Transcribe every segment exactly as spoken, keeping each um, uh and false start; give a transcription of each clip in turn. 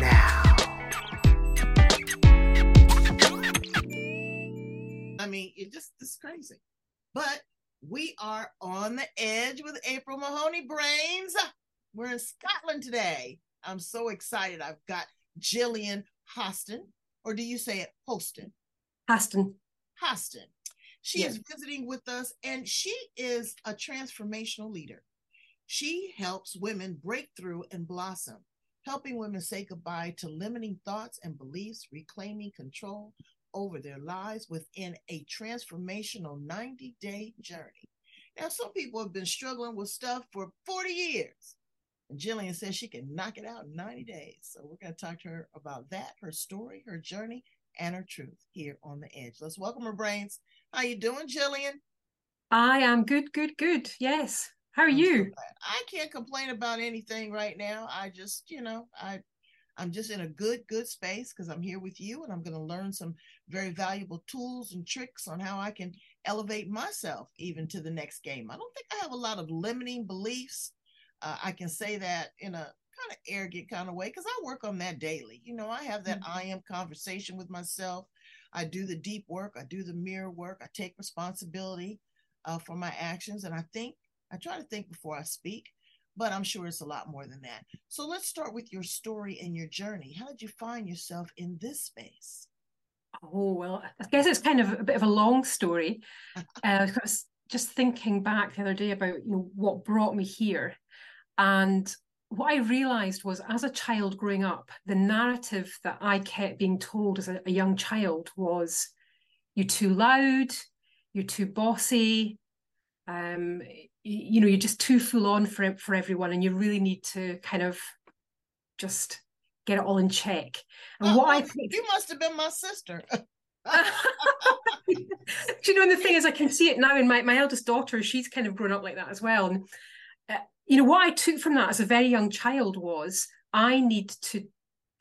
now. I mean, it just is crazy. But we are on the edge with April Mahoney Brains. We're in Scotland today. I'm so excited. I've got Gillian Haston, or do you say it Hoston? Haston. Haston. She yes. is visiting with us, and she is a transformational leader. She helps women break through and blossom, helping women say goodbye to limiting thoughts and beliefs, reclaiming control over their lives within a transformational ninety-day journey. Now, some people have been struggling with stuff for forty years. And Gillian says she can knock it out in ninety days. So we're going to talk to her about that, her story, her journey, and her truth here on The Edge. Let's welcome her, Brains. How you doing, Gillian? I am good, good, good. Yes. How are I'm you? So I can't complain about anything right now. I just, you know, I... I'm just in a good, good space because I'm here with you, and I'm going to learn some very valuable tools and tricks on how I can elevate myself even to the next game. I don't think I have a lot of limiting beliefs. Uh, I can say that in a kind of arrogant kind of way because I work on that daily. You know, I have that mm-hmm. I am conversation with myself. I do the deep work. I do the mirror work. I take responsibility uh, for my actions, and I think, I try to think before I speak. But I'm sure it's a lot more than that. So let's start with your story and your journey. How did you find yourself in this space? Oh, well, I guess it's kind of a bit of a long story. uh, I was just thinking back the other day about, you know, what brought me here. And what I realized was, as a child growing up, the narrative that I kept being told as a, a young child was, you're too loud, you're too bossy, um you know, you're just too full on for for everyone, and you really need to kind of just get it all in check. And uh, what I think, you must have been my sister. Do you know? And the thing is, I can see it now in my my eldest daughter. She's kind of grown up like that as well. And uh, you know, what I took from that as a very young child was, I need to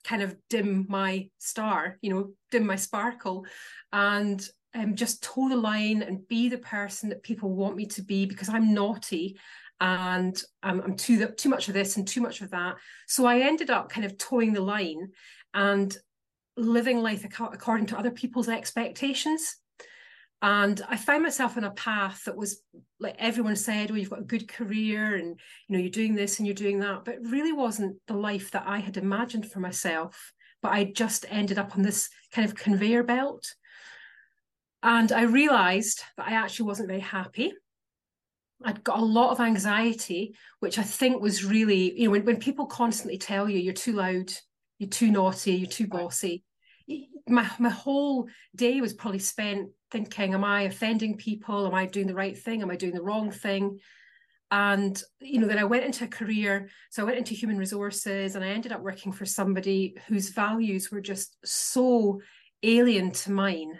kind of dim my star, you know, dim my sparkle, and. Um, just toe the line and be the person that people want me to be, because I'm naughty and um, I'm too the, too much of this and too much of that. So I ended up kind of toeing the line and living life ac- according to other people's expectations. And I found myself on a path that was like everyone said, well, you've got a good career and, you know, you're doing this and you're doing that, but it really wasn't the life that I had imagined for myself. But I just ended up on this kind of conveyor belt. And I realised that I actually wasn't very happy. I'd got a lot of anxiety, which I think was really, you know, when, when people constantly tell you, you're too loud, you're too naughty, you're too bossy. My my whole day was probably spent thinking, am I offending people? Am I doing the right thing? Am I doing the wrong thing? And, you know, then I went into a career. So I went into human resources, and I ended up working for somebody whose values were just so alien to mine.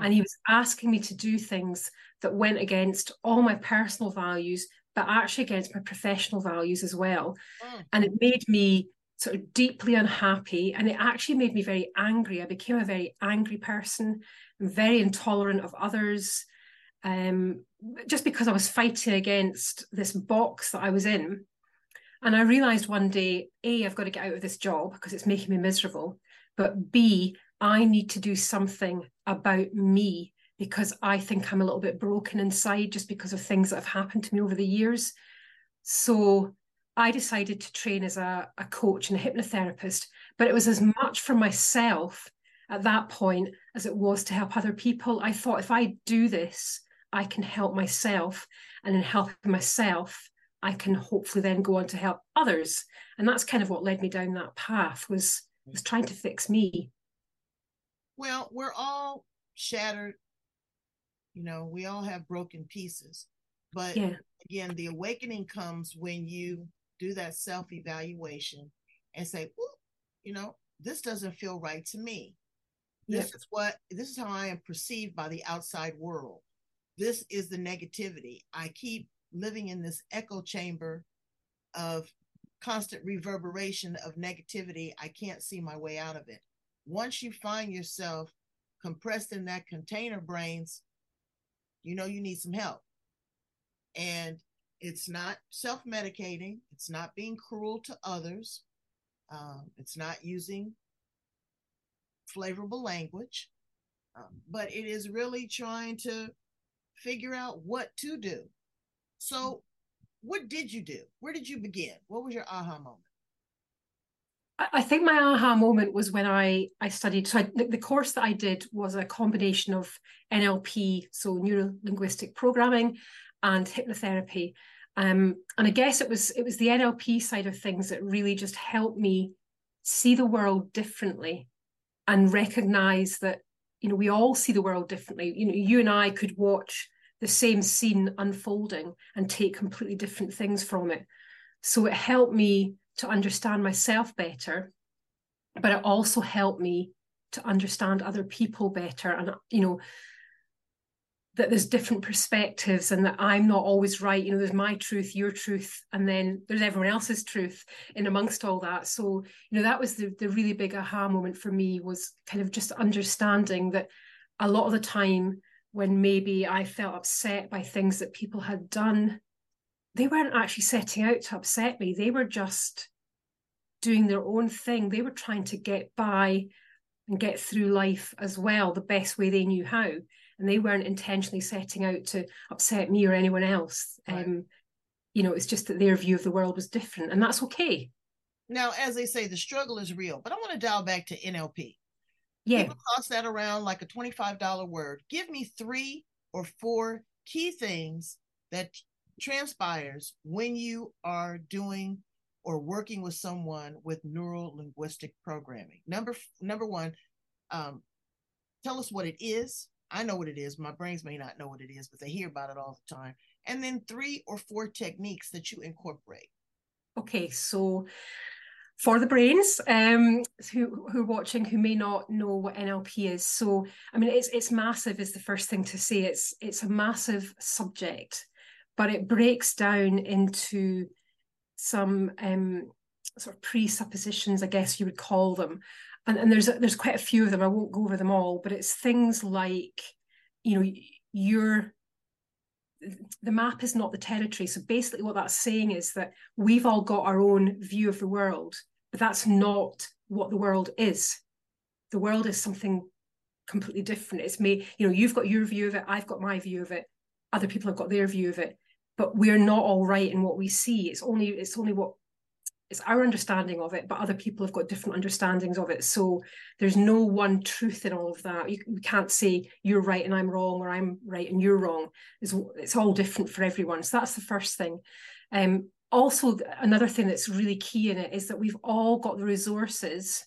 And he was asking me to do things that went against all my personal values, but actually against my professional values as well. Mm. And it made me sort of deeply unhappy. And it actually made me very angry. I became a very angry person, very intolerant of others, um, just because I was fighting against this box that I was in. And I realized one day, A, I've got to get out of this job because it's making me miserable. But B, I need to do something about me, because I think I'm a little bit broken inside just because of things that have happened to me over the years. So I decided to train as a, a coach and a hypnotherapist, but it was as much for myself at that point as it was to help other people. I thought, if I do this, I can help myself, and in helping myself, I can hopefully then go on to help others. And that's kind of what led me down that path, was, was trying to fix me. Well, we're all shattered, you know, we all have broken pieces, but yeah. Again, the awakening comes when you do that self-evaluation and say, you know, this doesn't feel right to me. This yep. is what, this is how I am perceived by the outside world. This is the negativity. I keep living in this echo chamber of constant reverberation of negativity. I can't see my way out of it. Once you find yourself compressed in that container brains, you know you need some help. And it's not self-medicating. It's not being cruel to others. Um, it's not using flavorful language. Um, but it is really trying to figure out what to do. So what did you do? Where did you begin? What was your aha moment? I think my aha moment was when I, I studied. So I, the course that I did was a combination of N L P, so neuro-linguistic programming, and hypnotherapy. Um, and I guess it was it was the N L P side of things that really just helped me see the world differently and recognize that, you know, we all see the world differently. You know, you and I could watch the same scene unfolding and take completely different things from it. So it helped me to understand myself better, but it also helped me to understand other people better. And, you know, that there's different perspectives and that I'm not always right. You know, there's my truth, your truth, and then there's everyone else's truth in amongst all that. So, you know, that was the, the really big aha moment for me, was kind of just understanding that a lot of the time when maybe I felt upset by things that people had done, they weren't actually setting out to upset me. They were just doing their own thing. They were trying to get by and get through life as well, the best way they knew how. And they weren't intentionally setting out to upset me or anyone else. Right. Um, you know, it's just that their view of the world was different, and that's okay. Now, as they say, the struggle is real, but I want to dial back to N L P. Yeah. People toss that around like a twenty-five dollar word. Give me three or four key things that transpires when you are doing or working with someone with neuro-linguistic programming. Number number one, um, tell us what it is. I know what it is. My brains may not know what it is, but they hear about it all the time. And then three or four techniques that you incorporate. Okay, so for the brains um, who who are watching who may not know what N L P is, so I mean it's it's massive is the first thing to say. It's it's a massive subject. But it breaks down into some um, sort of presuppositions, I guess you would call them. And, and there's there's quite a few of them. I won't go over them all, but it's things like, you know, your the map is not the territory. So basically what that's saying is that we've all got our own view of the world, but that's not what the world is. The world is something completely different. It's me, you know, you've got your view of it. I've got my view of it. Other people have got their view of it. But we're not all right in what we see. It's only it's only what it's our understanding of it, but other people have got different understandings of it. So there's no one truth in all of that. You, you can't say you're right and I'm wrong, or I'm right and you're wrong. It's, it's all different for everyone. So that's the first thing. Um, also, another thing that's really key in it is that we've all got the resources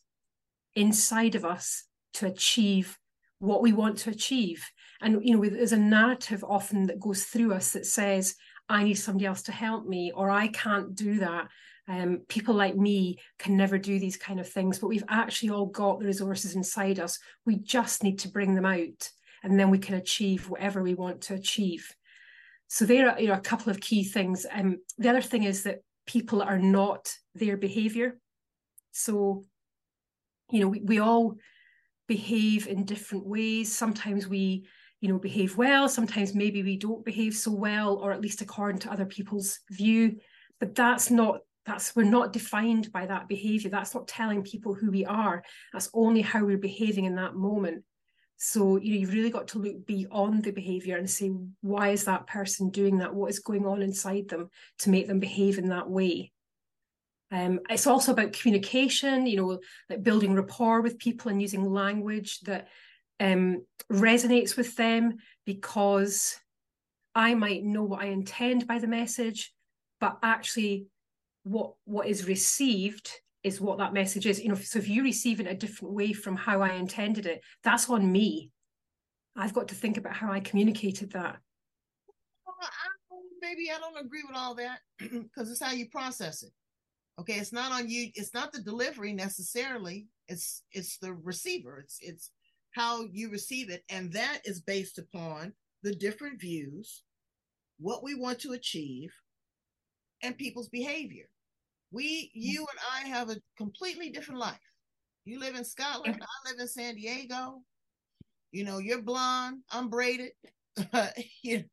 inside of us to achieve what we want to achieve. And, you know, there's a narrative often that goes through us that says, I need somebody else to help me, or I can't do that. Um, people like me can never do these kind of things, but we've actually all got the resources inside us. We just need to bring them out, and then we can achieve whatever we want to achieve. So there are, you know, a couple of key things. Um, the other thing is that people are not their behavior. So, you know, we, we all behave in different ways. Sometimes we, you know, behave well. Sometimes maybe we don't behave so well, or at least according to other people's view. But that's not, that's, we're not defined by that behavior. That's not telling people who we are. That's only how we're behaving in that moment. So, you know, you've really got to look beyond the behavior and say, why is that person doing that? What is going on inside them to make them behave in that way? Um, it's also about communication, you know, like building rapport with people and using language that um, resonates with them, because I might know what I intend by the message, but actually what what is received is what that message is. You know, so if you receive it a different way from how I intended it, that's on me. I've got to think about how I communicated that. Well, I, maybe I don't agree with all that, because it's how you process it. Okay, it's not on you. It's not the delivery necessarily. It's it's the receiver. It's it's how you receive it. And that is based upon the different views, what we want to achieve, and people's behavior. We, you and I have a completely different life. You live in Scotland, I live in San Diego. You know, you're blonde, I'm braided. You know,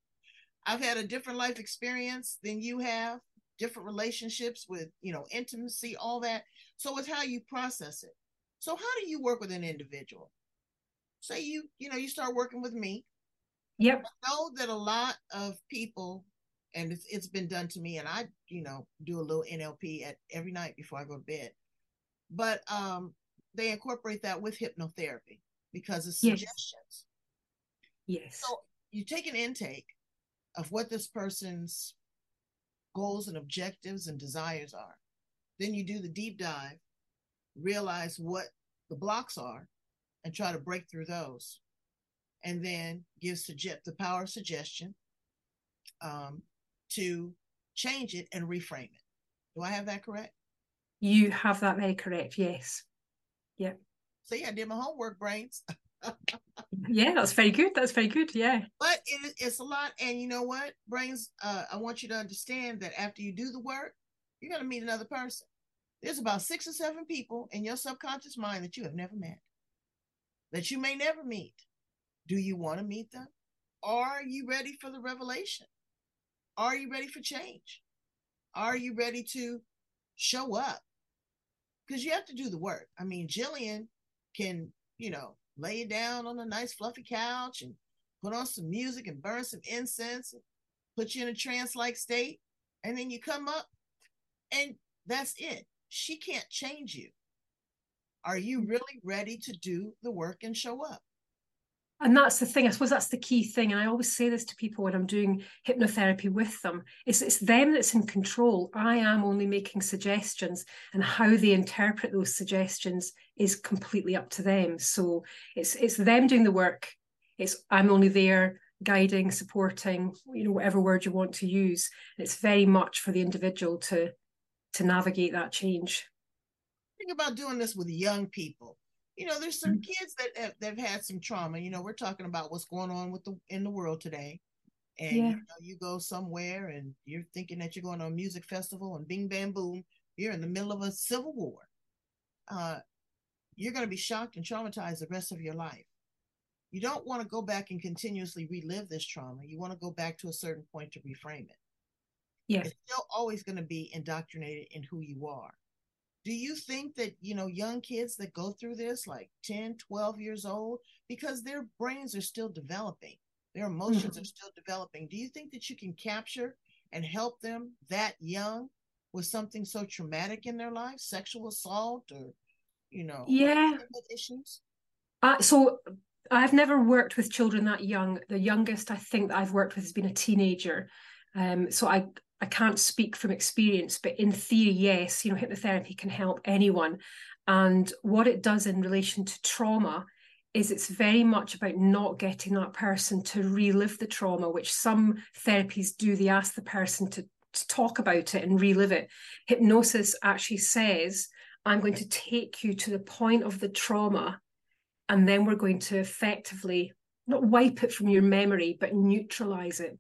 I've had a different life experience than you have, different relationships with, you know, intimacy, all that. So it's how you process it. So how do you work with an individual? Say you, you know, you start working with me. Yep. I know that a lot of people, and it's, it's been done to me, and I, you know, do a little N L P at every night before I go to bed. But um, they incorporate that with hypnotherapy because it's suggestions. Yes. So you take an intake of what this person's goals and objectives and desires are. Then you do the deep dive, realize what the blocks are, and try to break through those. And then give suggest the power of suggestion um, to change it and reframe it. Do I have that correct? You have that very correct, yes. Yep. See, I did my homework, brains. Yeah, that's very good. That's very good, yeah. But it, it's a lot. And you know what, brains, uh, I want you to understand that after you do the work, you're going to meet another person. There's about six or seven people in your subconscious mind that you have never met, that you may never meet. Do you want to meet them? Are you ready for the revelation? Are you ready for change? Are you ready to show up? Because you have to do the work. I mean, Gillian can, you know, lay you down on a nice fluffy couch and put on some music and burn some incense and put you in a trance-like state. And then you come up and that's it. She can't change you. Are you really ready to do the work and show up? And that's the thing. I suppose that's the key thing. And I always say this to people when I'm doing hypnotherapy with them. It's, it's them that's in control. I am only making suggestions, and how they interpret those suggestions is completely up to them. So it's it's them doing the work. It's I'm only there guiding, supporting, you know, whatever word you want to use. And it's very much for the individual to, to navigate that change. Think about doing this with young people. You know, there's some kids that have, that have had some trauma. You know, we're talking about what's going on with the in the world today. And yeah. You know, you go somewhere and you're thinking that you're going to a music festival and bing, bam, boom, you're in the middle of a civil war. Uh, you're going to be shocked and traumatized the rest of your life. You don't want to go back and continuously relive this trauma. You want to go back to a certain point to reframe it. Yeah. It's still always going to be indoctrinated in who you are. Do you think that, you know, young kids that go through this, like ten, twelve years old, because their brains are still developing, their emotions mm-hmm. are still developing. Do you think that you can capture and help them that young with something so traumatic in their life, sexual assault or, you know, yeah. issues? Uh, so I've never worked with children that young. The youngest I think that I've worked with has been a teenager. Um, so I... I can't speak from experience, but in theory, yes, you know, hypnotherapy can help anyone. And what it does in relation to trauma is it's very much about not getting that person to relive the trauma, which some therapies do. They ask the person to, to talk about it and relive it. Hypnosis actually says, I'm going to take you to the point of the trauma, and then we're going to effectively not wipe it from your memory, but neutralize it,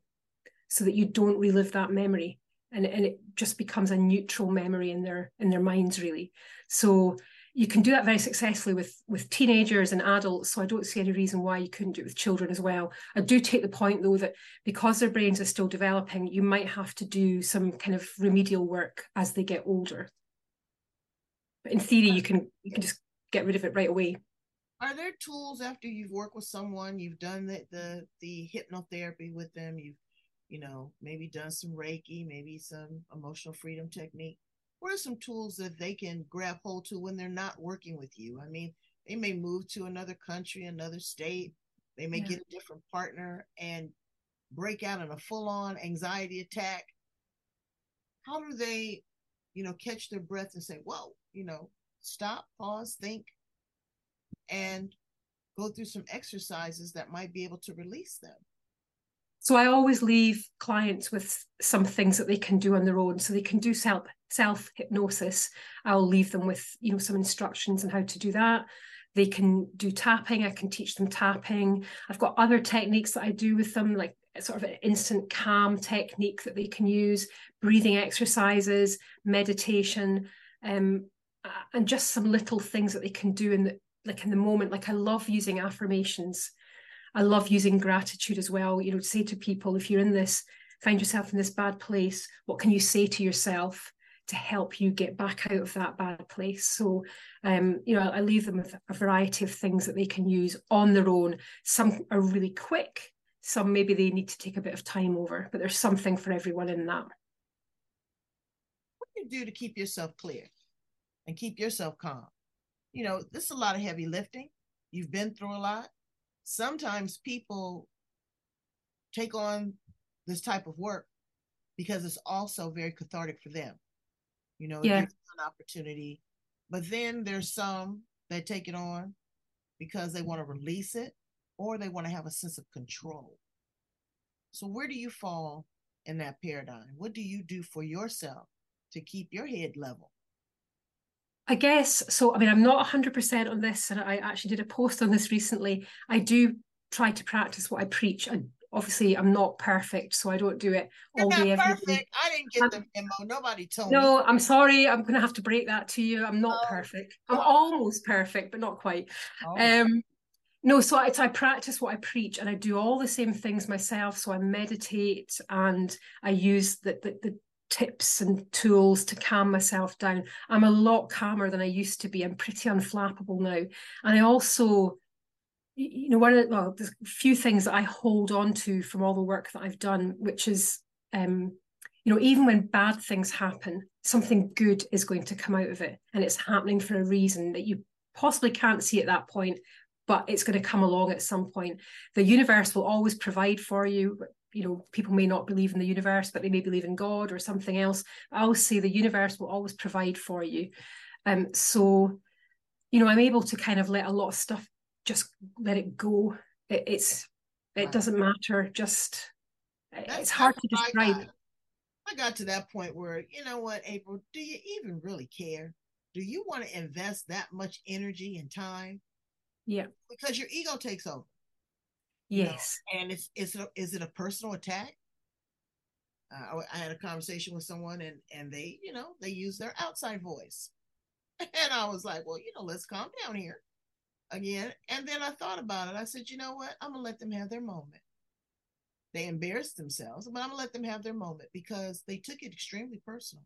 so that you don't relive that memory, and, and it just becomes a neutral memory in their in their minds, really. So you can do that very successfully with, with teenagers and adults, so I don't see any reason why you couldn't do it with children as well. I do take the point, though, that because their brains are still developing, you might have to do some kind of remedial work as they get older. But in theory, you can you can just get rid of it right away. Are there tools after you've worked with someone, you've done the the, the hypnotherapy with them, you've you know, maybe done some Reiki, maybe some emotional freedom technique? What are some tools that they can grab hold to when they're not working with you? I mean, they may move to another country, another state. They may yeah. get a different partner and break out in a full-on anxiety attack. How do they, you know, catch their breath and say, whoa, you know, stop, pause, think, and go through some exercises that might be able to release them? So I always leave clients with some things that they can do on their own. So they can do self, self-hypnosis. I'll leave them with, you know, some instructions on how to do that. They can do tapping. I can teach them tapping. I've got other techniques that I do with them, like sort of an instant calm technique that they can use, breathing exercises, meditation, um, and just some little things that they can do in the, like in the moment. Like I love using affirmations. I love using gratitude as well. You know, to say to people, if you're in this, find yourself in this bad place, what can you say to yourself to help you get back out of that bad place? So, um, you know, I, I leave them with a variety of things that they can use on their own. Some are really quick, some maybe they need to take a bit of time over, but there's something for everyone in that. What do you do to keep yourself clear and keep yourself calm? You know, this is a lot of heavy lifting. You've been through a lot. Sometimes people take on this type of work because it's also very cathartic for them. You know, yeah. It's an opportunity. But then there's some that take it on because they want to release it or they want to have a sense of control. So where do you fall in that paradigm? What do you do for yourself to keep your head level? I guess, so, I mean, I'm not one hundred percent on this, and I actually did a post on this recently. I do try to practice what I preach. I, obviously, I'm not perfect, so I don't do it all day, every day. I didn't get the memo. Nobody told me. No, I'm sorry. I'm going to have to break that to you. I'm not perfect. I'm almost perfect, but not quite. Um, no, so I, so I practice what I preach, and I do all the same things myself. So I meditate, and I use the the, the tips and tools to calm myself down. I'm a lot calmer than I used to be. I'm pretty unflappable now. And I also, you know, one of the, well, there's a few things that I hold on to from all the work that I've done, which is, um, you know, even when bad things happen, something good is going to come out of it. And it's happening for a reason that you possibly can't see at that point, but it's going to come along at some point. The universe will always provide for you. You know, people may not believe in the universe, but they may believe in God or something else. I always say the universe will always provide for you. Um, so, you know, I'm able to kind of let a lot of stuff, just let it go. It, it's, it doesn't matter. Just, that's, it's hard to describe. I got, I got to that point where, you know what, April, do you even really care? Do you want to invest that much energy and time? Yeah. Because your ego takes over. Yes. You know, and it's, it's a, is it a personal attack? Uh, I, I had a conversation with someone and, and they, you know, they use their outside voice. And I was like, well, you know, let's calm down here again. And then I thought about it. I said, you know what? I'm going to let them have their moment. They embarrassed themselves, but I'm going to let them have their moment because they took it extremely personal.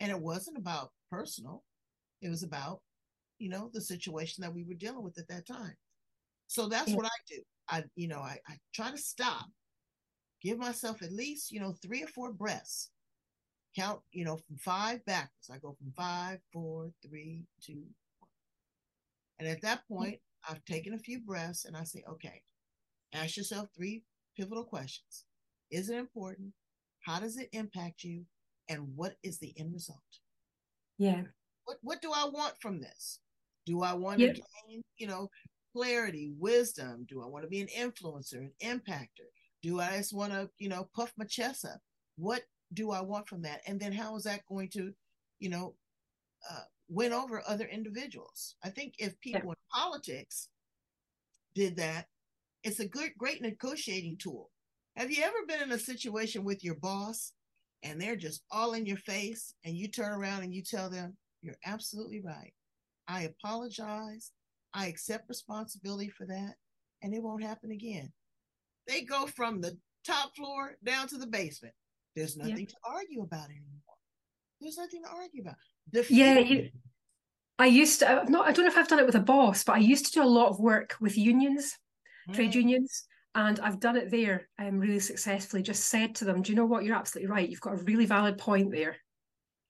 And it wasn't about personal. It was about, you know, the situation that we were dealing with at that time. So that's yeah. what I do. I, you know, I, I try to stop, give myself at least, you know, three or four breaths, count, you know, from five backwards. I go from five, four, three, two, one. And at that point, I've taken a few breaths and I say, okay, ask yourself three pivotal questions. Is it important? How does it impact you? And what is the end result? Yeah. What, what do I want from this? Do I want yeah. to gain, you know, clarity, wisdom? Do I want to be an influencer, an impactor? Do I just want to, you know, puff my chest up? What do I want from that? And then how is that going to, you know, uh, win over other individuals? I think if people yeah. in politics did that, it's a good, great negotiating tool. Have you ever been in a situation with your boss and they're just all in your face and you turn around and you tell them, you're absolutely right. I apologize. I accept responsibility for that, and it won't happen again. They go from the top floor down to the basement. There's nothing yeah. to argue about anymore. There's nothing to argue about. Defeat. Yeah, you, I used to, I'm not, I don't know if I've done it with a boss, but I used to do a lot of work with unions, mm. trade unions, and I've done it there um, really successfully. Just said to them, do you know what? You're absolutely right. You've got a really valid point there.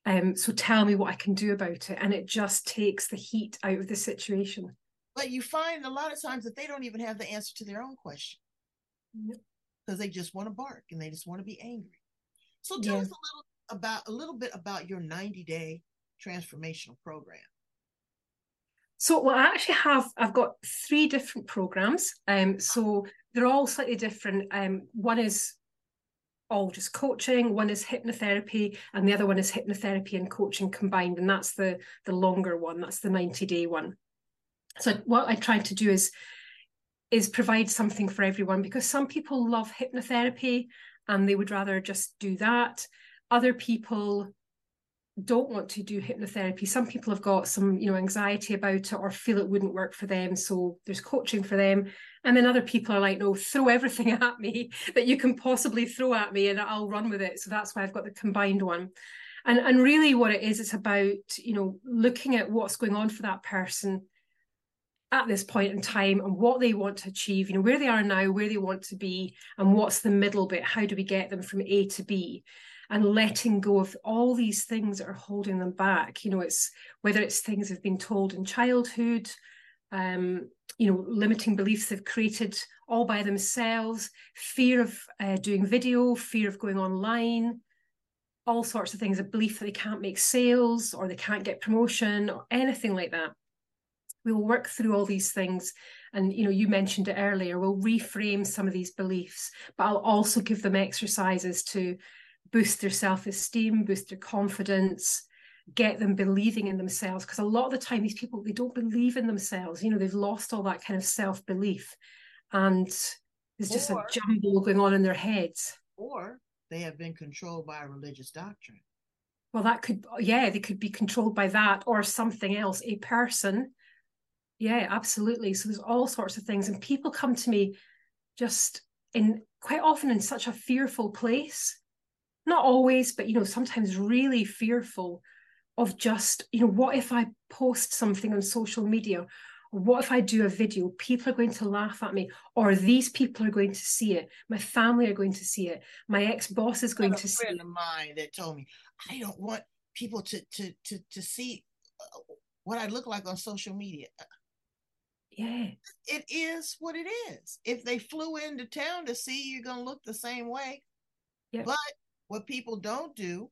Um, so tell me what I can do about it. And it just takes the heat out of the situation. But you find a lot of times that they don't even have the answer to their own question because they just want to bark and they just want to be angry. So tell yeah. us a little about a little bit about your ninety day transformational program. So well, I actually have, I've got three different programs. Um, so they're all slightly different. Um, one is all just coaching, one is hypnotherapy, and the other one is hypnotherapy and coaching combined. And that's the, the longer one. That's the ninety day one. So what I try to do is is provide something for everyone, because some people love hypnotherapy and they would rather just do that. Other people don't want to do hypnotherapy. Some people have got some, you know, anxiety about it or feel it wouldn't work for them. So there's coaching for them. And then other people are like, no, throw everything at me that you can possibly throw at me and I'll run with it. So that's why I've got the combined one. And, and really what it is, it's about, you know, looking at what's going on for that person at this point in time and what they want to achieve, you know, where they are now, where they want to be, and what's the middle bit? How do we get them from A to B? And letting go of all these things that are holding them back. You know, it's whether it's things they've been told in childhood, um, you know, limiting beliefs they've created all by themselves, fear of uh, doing video, fear of going online, all sorts of things, a belief that they can't make sales or they can't get promotion or anything like that. We will work through all these things. And, you know, you mentioned it earlier, we'll reframe some of these beliefs, but I'll also give them exercises to boost their self-esteem, boost their confidence, get them believing in themselves. Because a lot of the time, these people, they don't believe in themselves. You know, they've lost all that kind of self-belief. And there's just or, a jumble going on in their heads. Or they have been controlled by a religious doctrine. Well, that could, yeah, they could be controlled by that or something else, a person. Yeah, absolutely. So there's all sorts of things. And people come to me just in quite often in such a fearful place. Not always, but, you know, sometimes really fearful of just, you know, what if I post something on social media? Or what if I do a video? People are going to laugh at me, or these people are going to see it. My family are going to see it. My ex-boss is going to see it. I had a friend of mine that told me, I don't want people to, to, to, to see what I look like on social media. Yeah. It is what it is. If they flew into town to see you, you're going to look the same way. Yeah. But what people don't do,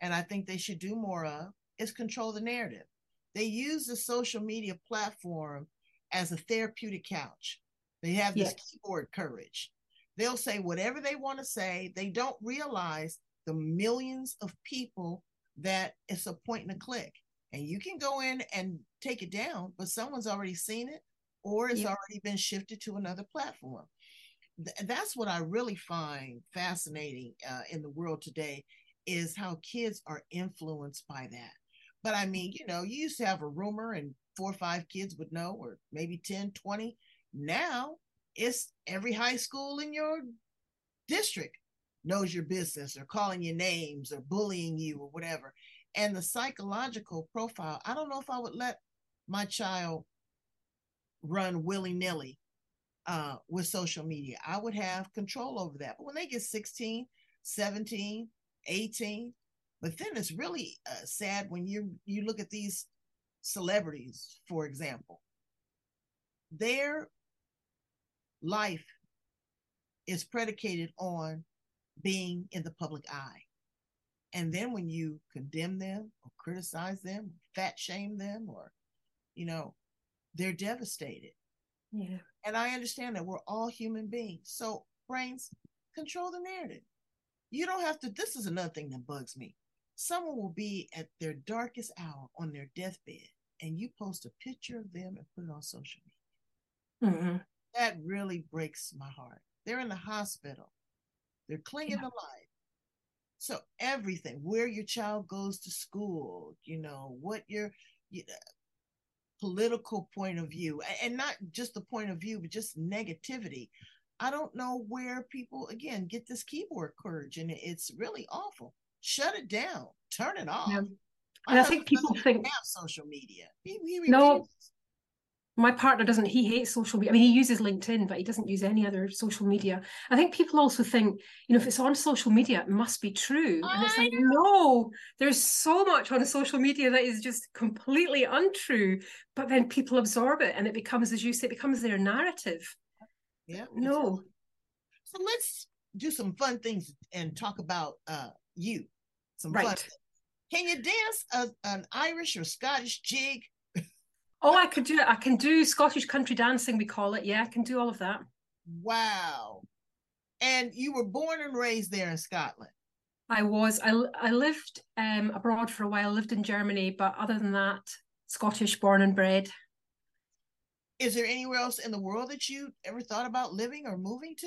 and I think they should do more of, is control the narrative. They use the social media platform as a therapeutic couch. They have this yes. keyboard courage. They'll say whatever they want to say. They don't realize the millions of people that it's a point and a click. And you can go in and take it down, but someone's already seen it or it's yes. already been shifted to another platform. That's what I really find fascinating uh, in the world today, is how kids are influenced by that. But I mean, you know, you used to have a rumor and four or five kids would know, or maybe ten, twenty. Now it's every high school in your district knows your business or calling you names or bullying you or whatever. And the psychological profile, I don't know if I would let my child run willy-nilly Uh, with social media. I would have control over that. But when they get sixteen, seventeen, eighteen, but then it's really uh, sad when you you look at these celebrities, for example. Their life is predicated on being in the public eye. And then when you condemn them or criticize them, fat shame them, or, you know, they're devastated. Yeah. And I understand that we're all human beings. So brains, control the narrative. You don't have to. This is another thing that bugs me. Someone will be at their darkest hour on their deathbed, and you post a picture of them and put it on social media. Mm-hmm. That really breaks my heart. They're in the hospital. They're clinging yeah. to life. So everything, where your child goes to school, you know, what your, you know, political point of view, and not just the point of view, but just negativity. I don't know where people, again, get this keyboard courage, and it's really awful. Shut it down. Turn it off. Yeah. And I think people think social media. He, he no, my partner doesn't. He hates social media. I mean, he uses LinkedIn, but he doesn't use any other social media. I think people also think, you know, if it's on social media, it must be true. And it's like, no, there's so much on social media that is just completely untrue. But then people absorb it, and it becomes, as you say, it becomes their narrative. Yeah. No. So let's do some fun things and talk about uh, you. Some right. fun. Can you dance a, an Irish or Scottish jig? Oh, I could do it. I can do Scottish country dancing, we call it. Yeah, I can do all of that. Wow. And you were born and raised there in Scotland? I was. I, I lived um, abroad for a while, lived in Germany, but other than that, Scottish born and bred. Is there anywhere else in the world that you ever thought about living or moving to?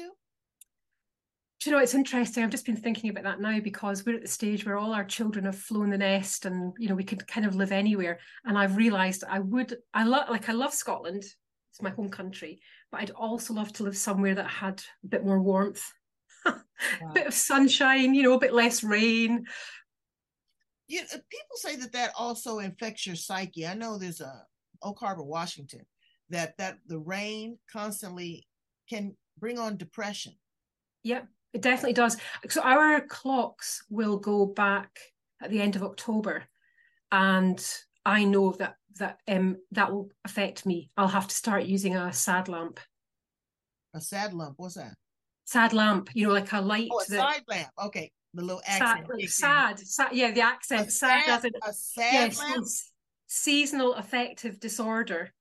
Do you know, it's interesting. I've just been thinking about that now, because we're at the stage where all our children have flown the nest, and you know, we could kind of live anywhere. And I've realised I would, I love, like I love Scotland, it's my home country, but I'd also love to live somewhere that had a bit more warmth, wow. a bit of sunshine, you know, a bit less rain. You know, people say that that also infects your psyche. I know there's a Oak Harbor, Washington, that that the rain constantly can bring on depression. Yeah. It definitely does. So our clocks will go back at the end of October, and I know that that um that will affect me. I'll have to start using a sad lamp. A sad lamp? What's that? Sad lamp. You know, like a light. Oh, a that, side lamp. Okay, the little accent. Sad. sad, sad yeah, the accent. A sad. sad, doesn't, a sad yes, lamp. Seasonal affective disorder,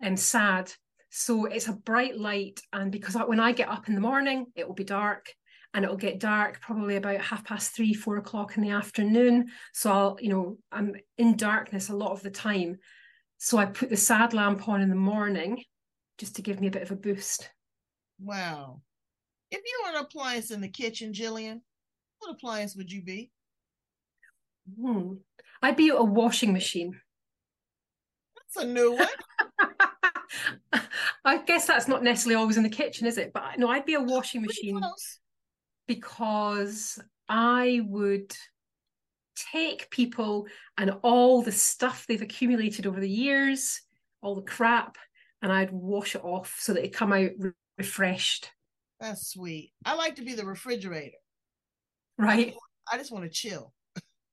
and sad. So it's a bright light, and because I, when I get up in the morning, it will be dark. And it'll get dark probably about half past three, four o'clock in the afternoon. So I'll, you know, I'm in darkness a lot of the time. So I put the sad lamp on in the morning just to give me a bit of a boost. Wow. If you were an appliance in the kitchen, Gillian, what appliance would you be? Hmm. I'd be a washing machine. That's a new one. I guess that's not necessarily always in the kitchen, is it? But no, I'd be a washing machine. Because I would take people and all the stuff they've accumulated over the years, all the crap, and I'd wash it off so that it come out re- refreshed. That's sweet. I like to be the refrigerator. Right. I just want to chill.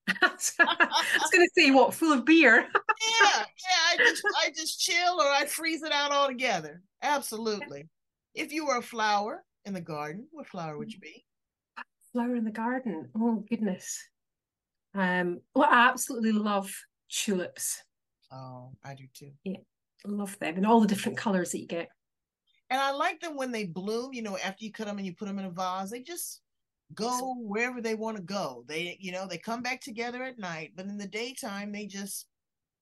I was going to say, what, full of beer? yeah, yeah. I just, I just chill, or I freeze it out altogether. Absolutely. If you were a flower in the garden, what flower would you be? Flower in the garden. Oh goodness. Um well, I absolutely love tulips. Oh, I do too. Yeah. Love them and all the different colours that you get. And I like them when they bloom, you know, after you cut them and you put them in a vase, they just go wherever they want to go. They, you know, they come back together at night, but in the daytime they just,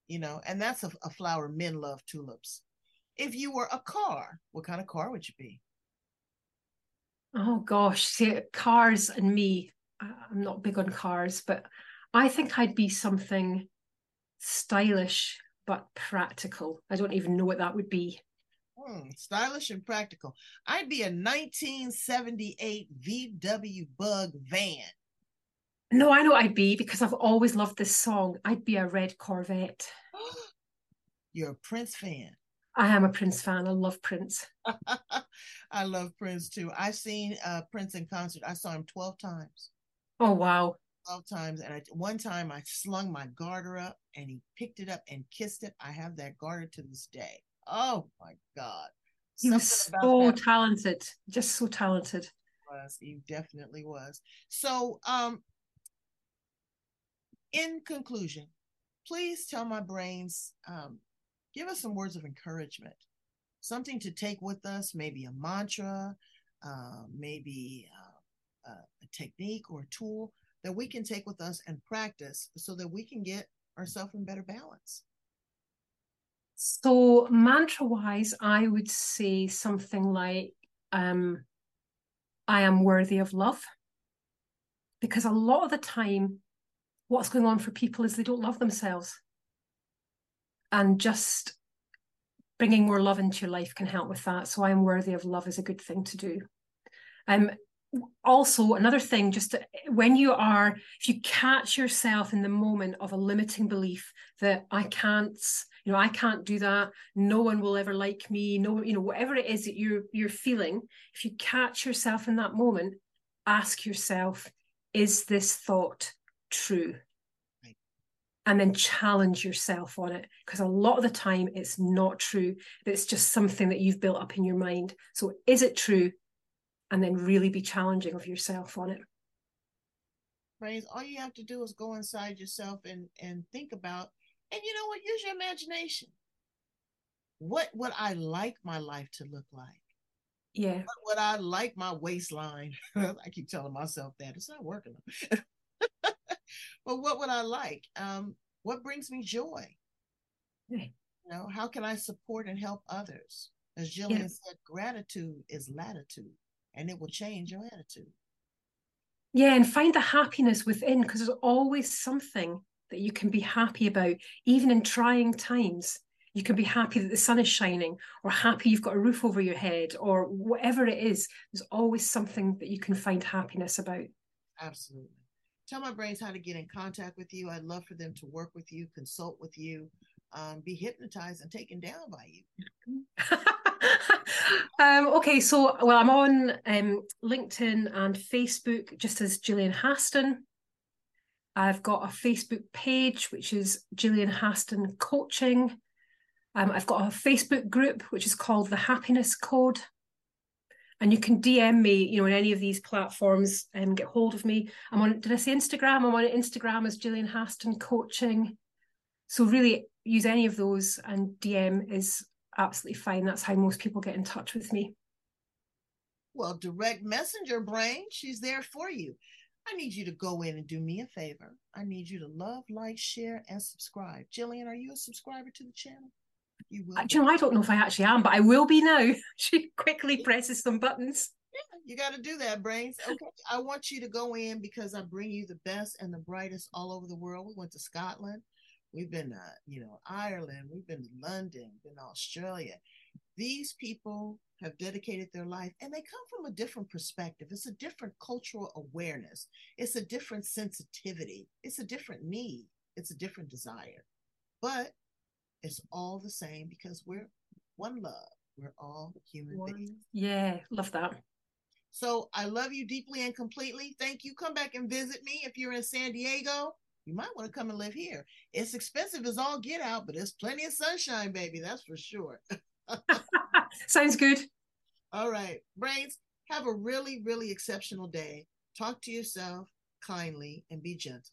you know, and that's a, a flower. Men love tulips. If you were a car, what kind of car would you be? Oh gosh, see, cars and me, I'm not big on cars, but I think I'd be something stylish but practical. I don't even know what that would be. Hmm, stylish and practical. I'd be a nineteen seventy-eight V W Bug van. No, I know what I'd be, because I've always loved this song. I'd be a red Corvette. You're a Prince fan. I am a Prince fan. I love Prince. I love Prince too. I've seen uh, Prince in concert. I saw him twelve times. Oh, wow. twelve times. And I, one time I slung my garter up and he picked it up and kissed it. I have that garter to this day. Oh, my God. He Something was so that. talented. Just so talented. He was. He definitely was. So, um, in conclusion, please tell my brains... Um, Give us some words of encouragement, something to take with us, maybe a mantra, uh, maybe uh, uh, a technique or a tool that we can take with us and practice so that we can get ourselves in better balance. So mantra-wise, I would say something like, um, I am worthy of love. Because a lot of the time, what's going on for people is they don't love themselves. And just bringing more love into your life can help with that. So I'm worthy of love is a good thing to do. Um, also, another thing, just to, when you are, if you catch yourself in the moment of a limiting belief that I can't, you know, I can't do that. No one will ever like me. No, you know, whatever it is that you're, you're feeling, if you catch yourself in that moment, ask yourself, is this thought true? And then challenge yourself on it, because a lot of the time it's not true. It's just something that you've built up in your mind. So is it true? And then really be challenging of yourself on it. Brains, all you have to do is go inside yourself and, and think about, and you know what, use your imagination. What would I like my life to look like? Yeah. What would I like my waistline? I keep telling myself that. It's not working. Well, what would I like? Um, what brings me joy? Yeah. You know, how can I support and help others? As Gillian yes. said, gratitude is latitude, and it will change your attitude. Yeah, and find the happiness within, because there's always something that you can be happy about. Even in trying times, you can be happy that the sun is shining, or happy you've got a roof over your head, or whatever it is. There's always something that you can find happiness about. Absolutely. Tell my brains how to get in contact with you. I'd love for them to work with you, consult with you, um, be hypnotized and taken down by you. um, okay, so well, I'm on um, LinkedIn and Facebook, just as Gillian Haston. I've got a Facebook page, which is Gillian Haston Coaching. Um, I've got a Facebook group, which is called The Happiness Code. And you can D M me, you know, on any of these platforms and get hold of me. I'm on, did I say Instagram? I'm on Instagram as Gillian Haston Coaching. So really use any of those, and D M is absolutely fine. That's how most people get in touch with me. Well, direct messenger brain, she's there for you. I need you to go in and do me a favor. I need you to love, like, share, and subscribe. Gillian, are you a subscriber to the channel? You will. You know, I don't know if I actually am, but I will be now. She quickly presses some buttons. Yeah, you got to do that, brains. Okay, I want you to go in, because I bring you the best and the brightest all over the world. We went to Scotland. We've been to, you know, Ireland. We've been to London. Been to Australia. These people have dedicated their life, and they come from a different perspective. It's a different cultural awareness. It's a different sensitivity. It's a different need. It's a different desire. But it's all the same, because we're one love. We're all human one. beings. Yeah, love that. So I love you deeply and completely. Thank you. Come back and visit me. If you're in San Diego, you might want to come and live here. It's expensive as all get out, but there's plenty of sunshine, baby. That's for sure. Sounds good. All right. Brains, have a really, really exceptional day. Talk to yourself kindly and be gentle.